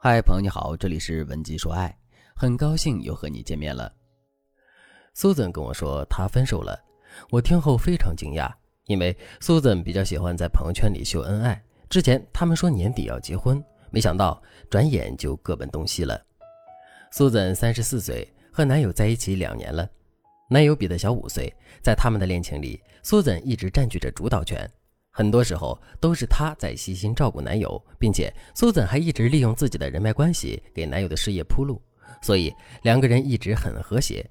嗨，朋友你好，这里是文姬说爱，很高兴又和你见面了。Susan 跟我说她分手了，我听后非常惊讶，因为 Susan 比较喜欢在朋友圈里秀恩爱。之前他们说年底要结婚，没想到转眼就各奔东西了。Susan 34岁，和男友在一起2年了，男友比她小5岁，在他们的恋情里 Susan 一直占据着主导权。很多时候都是她在悉心照顾男友，并且苏赞还一直利用自己的人脉关系给男友的事业铺路，所以两个人一直很和谐。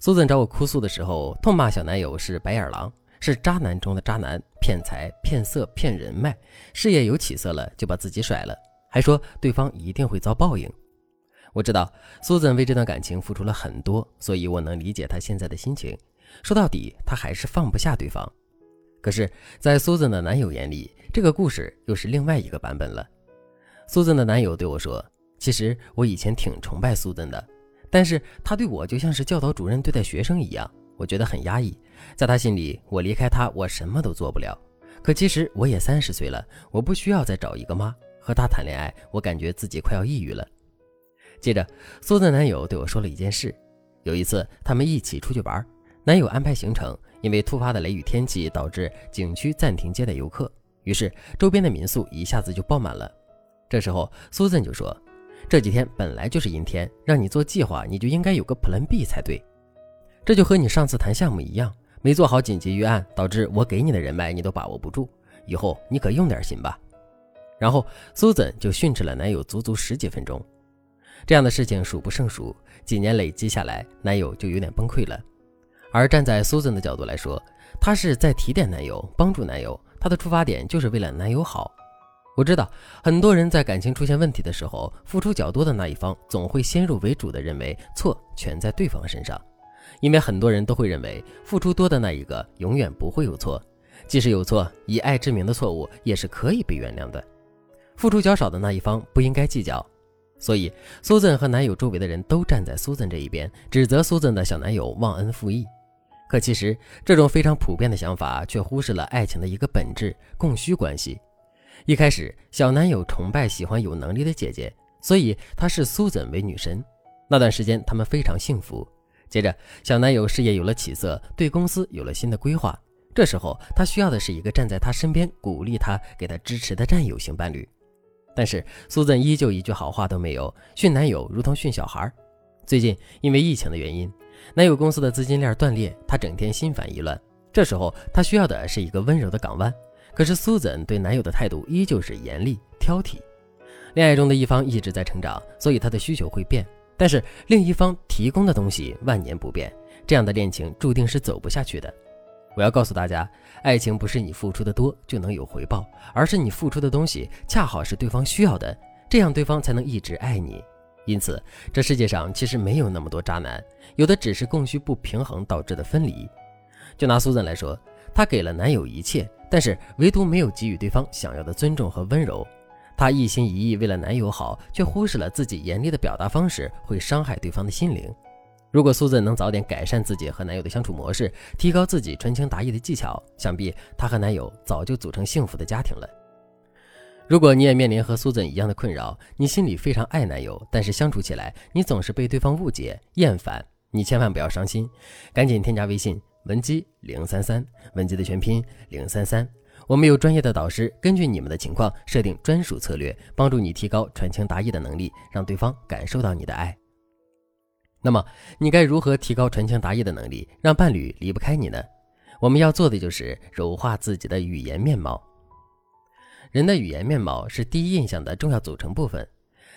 苏赞找我哭诉的时候，痛骂小男友是白眼狼，是渣男中的渣男，骗财骗色骗人脉，事业有起色了就把自己甩了，还说对方一定会遭报应。我知道苏赞为这段感情付出了很多，所以我能理解她现在的心情。说到底，她还是放不下对方。可是在 Susan 的男友眼里，这个故事又是另外一个版本了。 Susan 的男友对我说，其实我以前挺崇拜 Susan 的，但是她对我就像是教导主任对待学生一样，我觉得很压抑。在她心里，我离开她我什么都做不了。可其实我也30岁了，我不需要再找一个妈，和她谈恋爱我感觉自己快要抑郁了。接着 Susan 男友对我说了一件事，有一次他们一起出去玩，男友安排行程，因为突发的雷雨天气导致景区暂停接待游客，于是周边的民宿一下子就爆满了。这时候 Susan 就说，这几天本来就是阴天，让你做计划你就应该有个 plan B 才对。这就和你上次谈项目一样，没做好紧急预案，导致我给你的人脉你都把握不住，以后你可用点心吧。然后 Susan 就训斥了男友足足10几分钟。这样的事情数不胜数，几年累积下来，男友就有点崩溃了。而站在 Susan 的角度来说，她是在提点男友，帮助男友，她的出发点就是为了男友好。我知道很多人在感情出现问题的时候，付出较多的那一方总会先入为主的认为错全在对方身上，因为很多人都会认为付出多的那一个永远不会有错，即使有错，以爱之名的错误也是可以被原谅的，付出较少的那一方不应该计较。所以 Susan 和男友周围的人都站在 Susan 这一边，指责 Susan 的小男友忘恩负义。可其实这种非常普遍的想法却忽视了爱情的一个本质，供需关系。一开始小男友崇拜喜欢有能力的姐姐，所以他视 Susan 为女神，那段时间他们非常幸福。接着小男友事业有了起色，对公司有了新的规划，这时候他需要的是一个站在他身边鼓励他给他支持的战友型伴侣。但是 Susan 依旧一句好话都没有，训男友如同训小孩。最近因为疫情的原因，男友公司的资金链断裂，他整天心烦意乱，这时候他需要的是一个温柔的港湾。可是 Susan 对男友的态度依旧是严厉挑剔。恋爱中的一方一直在成长，所以他的需求会变，但是另一方提供的东西万年不变，这样的恋情注定是走不下去的。我要告诉大家，爱情不是你付出的多就能有回报，而是你付出的东西恰好是对方需要的，这样对方才能一直爱你。因此这世界上其实没有那么多渣男，有的只是供需不平衡导致的分离。就拿 Susan 来说，她给了男友一切，但是唯独没有给予对方想要的尊重和温柔。她一心一意为了男友好，却忽视了自己严厉的表达方式会伤害对方的心灵。如果 Susan 能早点改善自己和男友的相处模式，提高自己传情达意的技巧，想必她和男友早就组成幸福的家庭了。如果你也面临和 Susan 一样的困扰，你心里非常爱男友，但是相处起来你总是被对方误解厌烦，你千万不要伤心，赶紧添加微信文姬033，文姬的全拼033，我们有专业的导师根据你们的情况设定专属策略，帮助你提高传情达意的能力，让对方感受到你的爱。那么你该如何提高传情达意的能力，让伴侣离不开你呢？我们要做的就是柔化自己的语言面貌。人的语言面貌是第一印象的重要组成部分。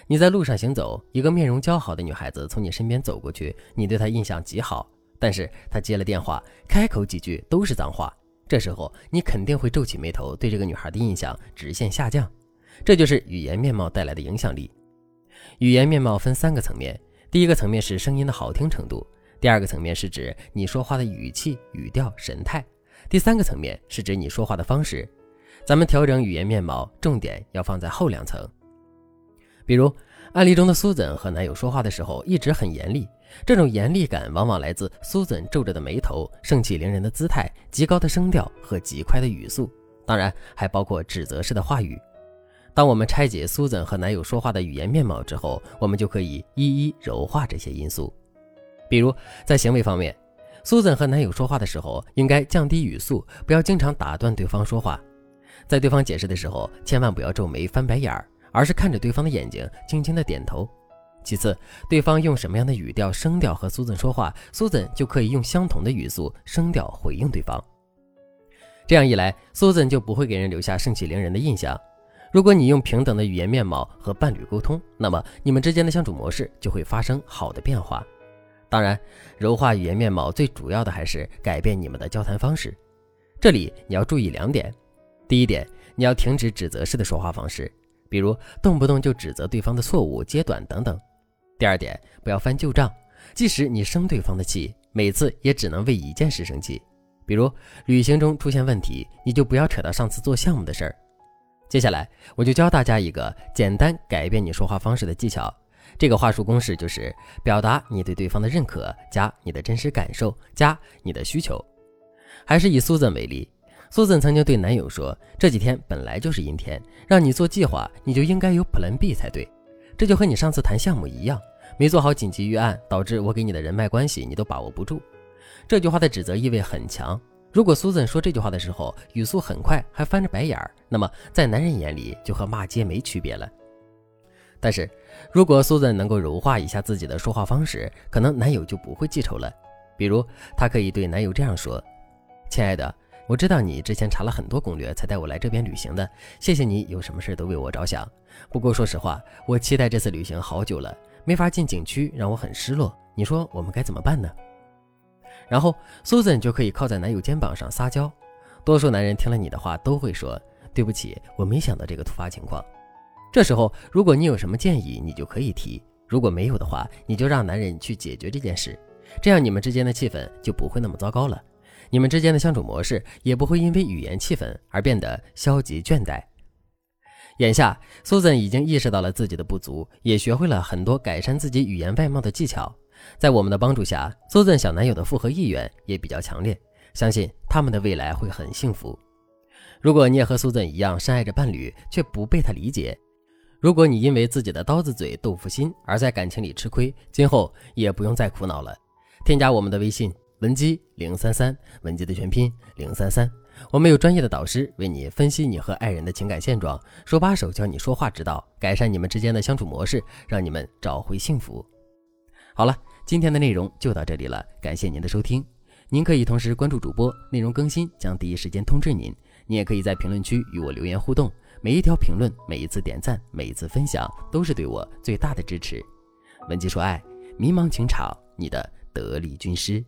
你在路上行走，一个面容姣好的女孩子从你身边走过去，你对她印象极好，但是她接了电话，开口几句都是脏话，这时候你肯定会皱起眉头，对这个女孩的印象直线下降。这就是语言面貌带来的影响力。语言面貌分3个层面，第一个层面是声音的好听程度，第2个层面是指你说话的语气、语调、神态，第3个层面是指你说话的方式。咱们调整语言面貌重点要放在后2层。比如案例中的 Susan 和男友说话的时候一直很严厉，这种严厉感往往来自 Susan 皱着的眉头、盛气凌人的姿态、极高的声调和极快的语速，当然还包括指责式的话语。当我们拆解苏岑和男友说话的语言面貌之后，我们就可以一一柔化这些因素。比如在行为方面，苏岑和男友说话的时候应该降低语速，不要经常打断对方说话。在对方解释的时候，千万不要皱眉翻白眼，而是看着对方的眼睛，轻轻的点头。其次，对方用什么样的语调声调和苏岑说话，苏岑就可以用相同的语速声调回应对方。这样一来，苏岑就不会给人留下盛气凌人的印象。如果你用平等的语言面貌和伴侣沟通，那么你们之间的相处模式就会发生好的变化。当然，柔化语言面貌最主要的还是改变你们的交谈方式。这里你要注意两点。第一点，你要停止指责式的说话方式，比如动不动就指责对方的错误、揭短等等。第二点，不要翻旧账，即使你生对方的气，每次也只能为一件事生气。比如旅行中出现问题，你就不要扯到上次做项目的事儿。接下来我就教大家一个简单改变你说话方式的技巧，这个话术公式就是表达你对对方的认可加你的真实感受加你的需求。还是以苏岑为例，苏岑曾经对男友说，这几天本来就是阴天，让你做计划你就应该有 Plan B 才对，这就和你上次谈项目一样，没做好紧急预案，导致我给你的人脉关系你都把握不住。这句话的指责意味很强，如果苏岑说这句话的时候语速很快还翻着白眼，那么在男人眼里就和骂街没区别了。但是如果苏岑能够柔化一下自己的说话方式，可能男友就不会记仇了。比如她可以对男友这样说，亲爱的，我知道你之前查了很多攻略才带我来这边旅行的，谢谢你有什么事都为我着想，不过说实话，我期待这次旅行好久了，没法进景区，让我很失落，你说我们该怎么办呢？然后苏岑就可以靠在男友肩膀上撒娇，多数男人听了你的话都会说，对不起，我没想到这个突发情况。这时候如果你有什么建议你就可以提，如果没有的话，你就让男人去解决这件事，这样你们之间的气氛就不会那么糟糕了，你们之间的相处模式也不会因为语言气氛而变得消极倦怠。眼下苏岑已经意识到了自己的不足，也学会了很多改善自己语言外貌的技巧。在我们的帮助下，苏岑小男友的复合意愿也比较强烈，相信他们的未来会很幸福。如果你也和苏岑一样深爱着伴侣却不被他理解，如果你因为自己的刀子嘴豆腐心而在感情里吃亏，今后也不用再苦恼了。添加我们的微信文姬033，文姬的全拼033，我们有专业的导师为你分析你和爱人的情感现状，手把手教你说话之道，改善你们之间的相处模式，让你们找回幸福。好了，今天的内容就到这里了，感谢您的收听。您可以同时关注主播，内容更新将第一时间通知您。您也可以在评论区与我留言互动，每一条评论、每一次点赞、每一次分享，都是对我最大的支持。文姬说爱，迷茫情场，你的得力军师。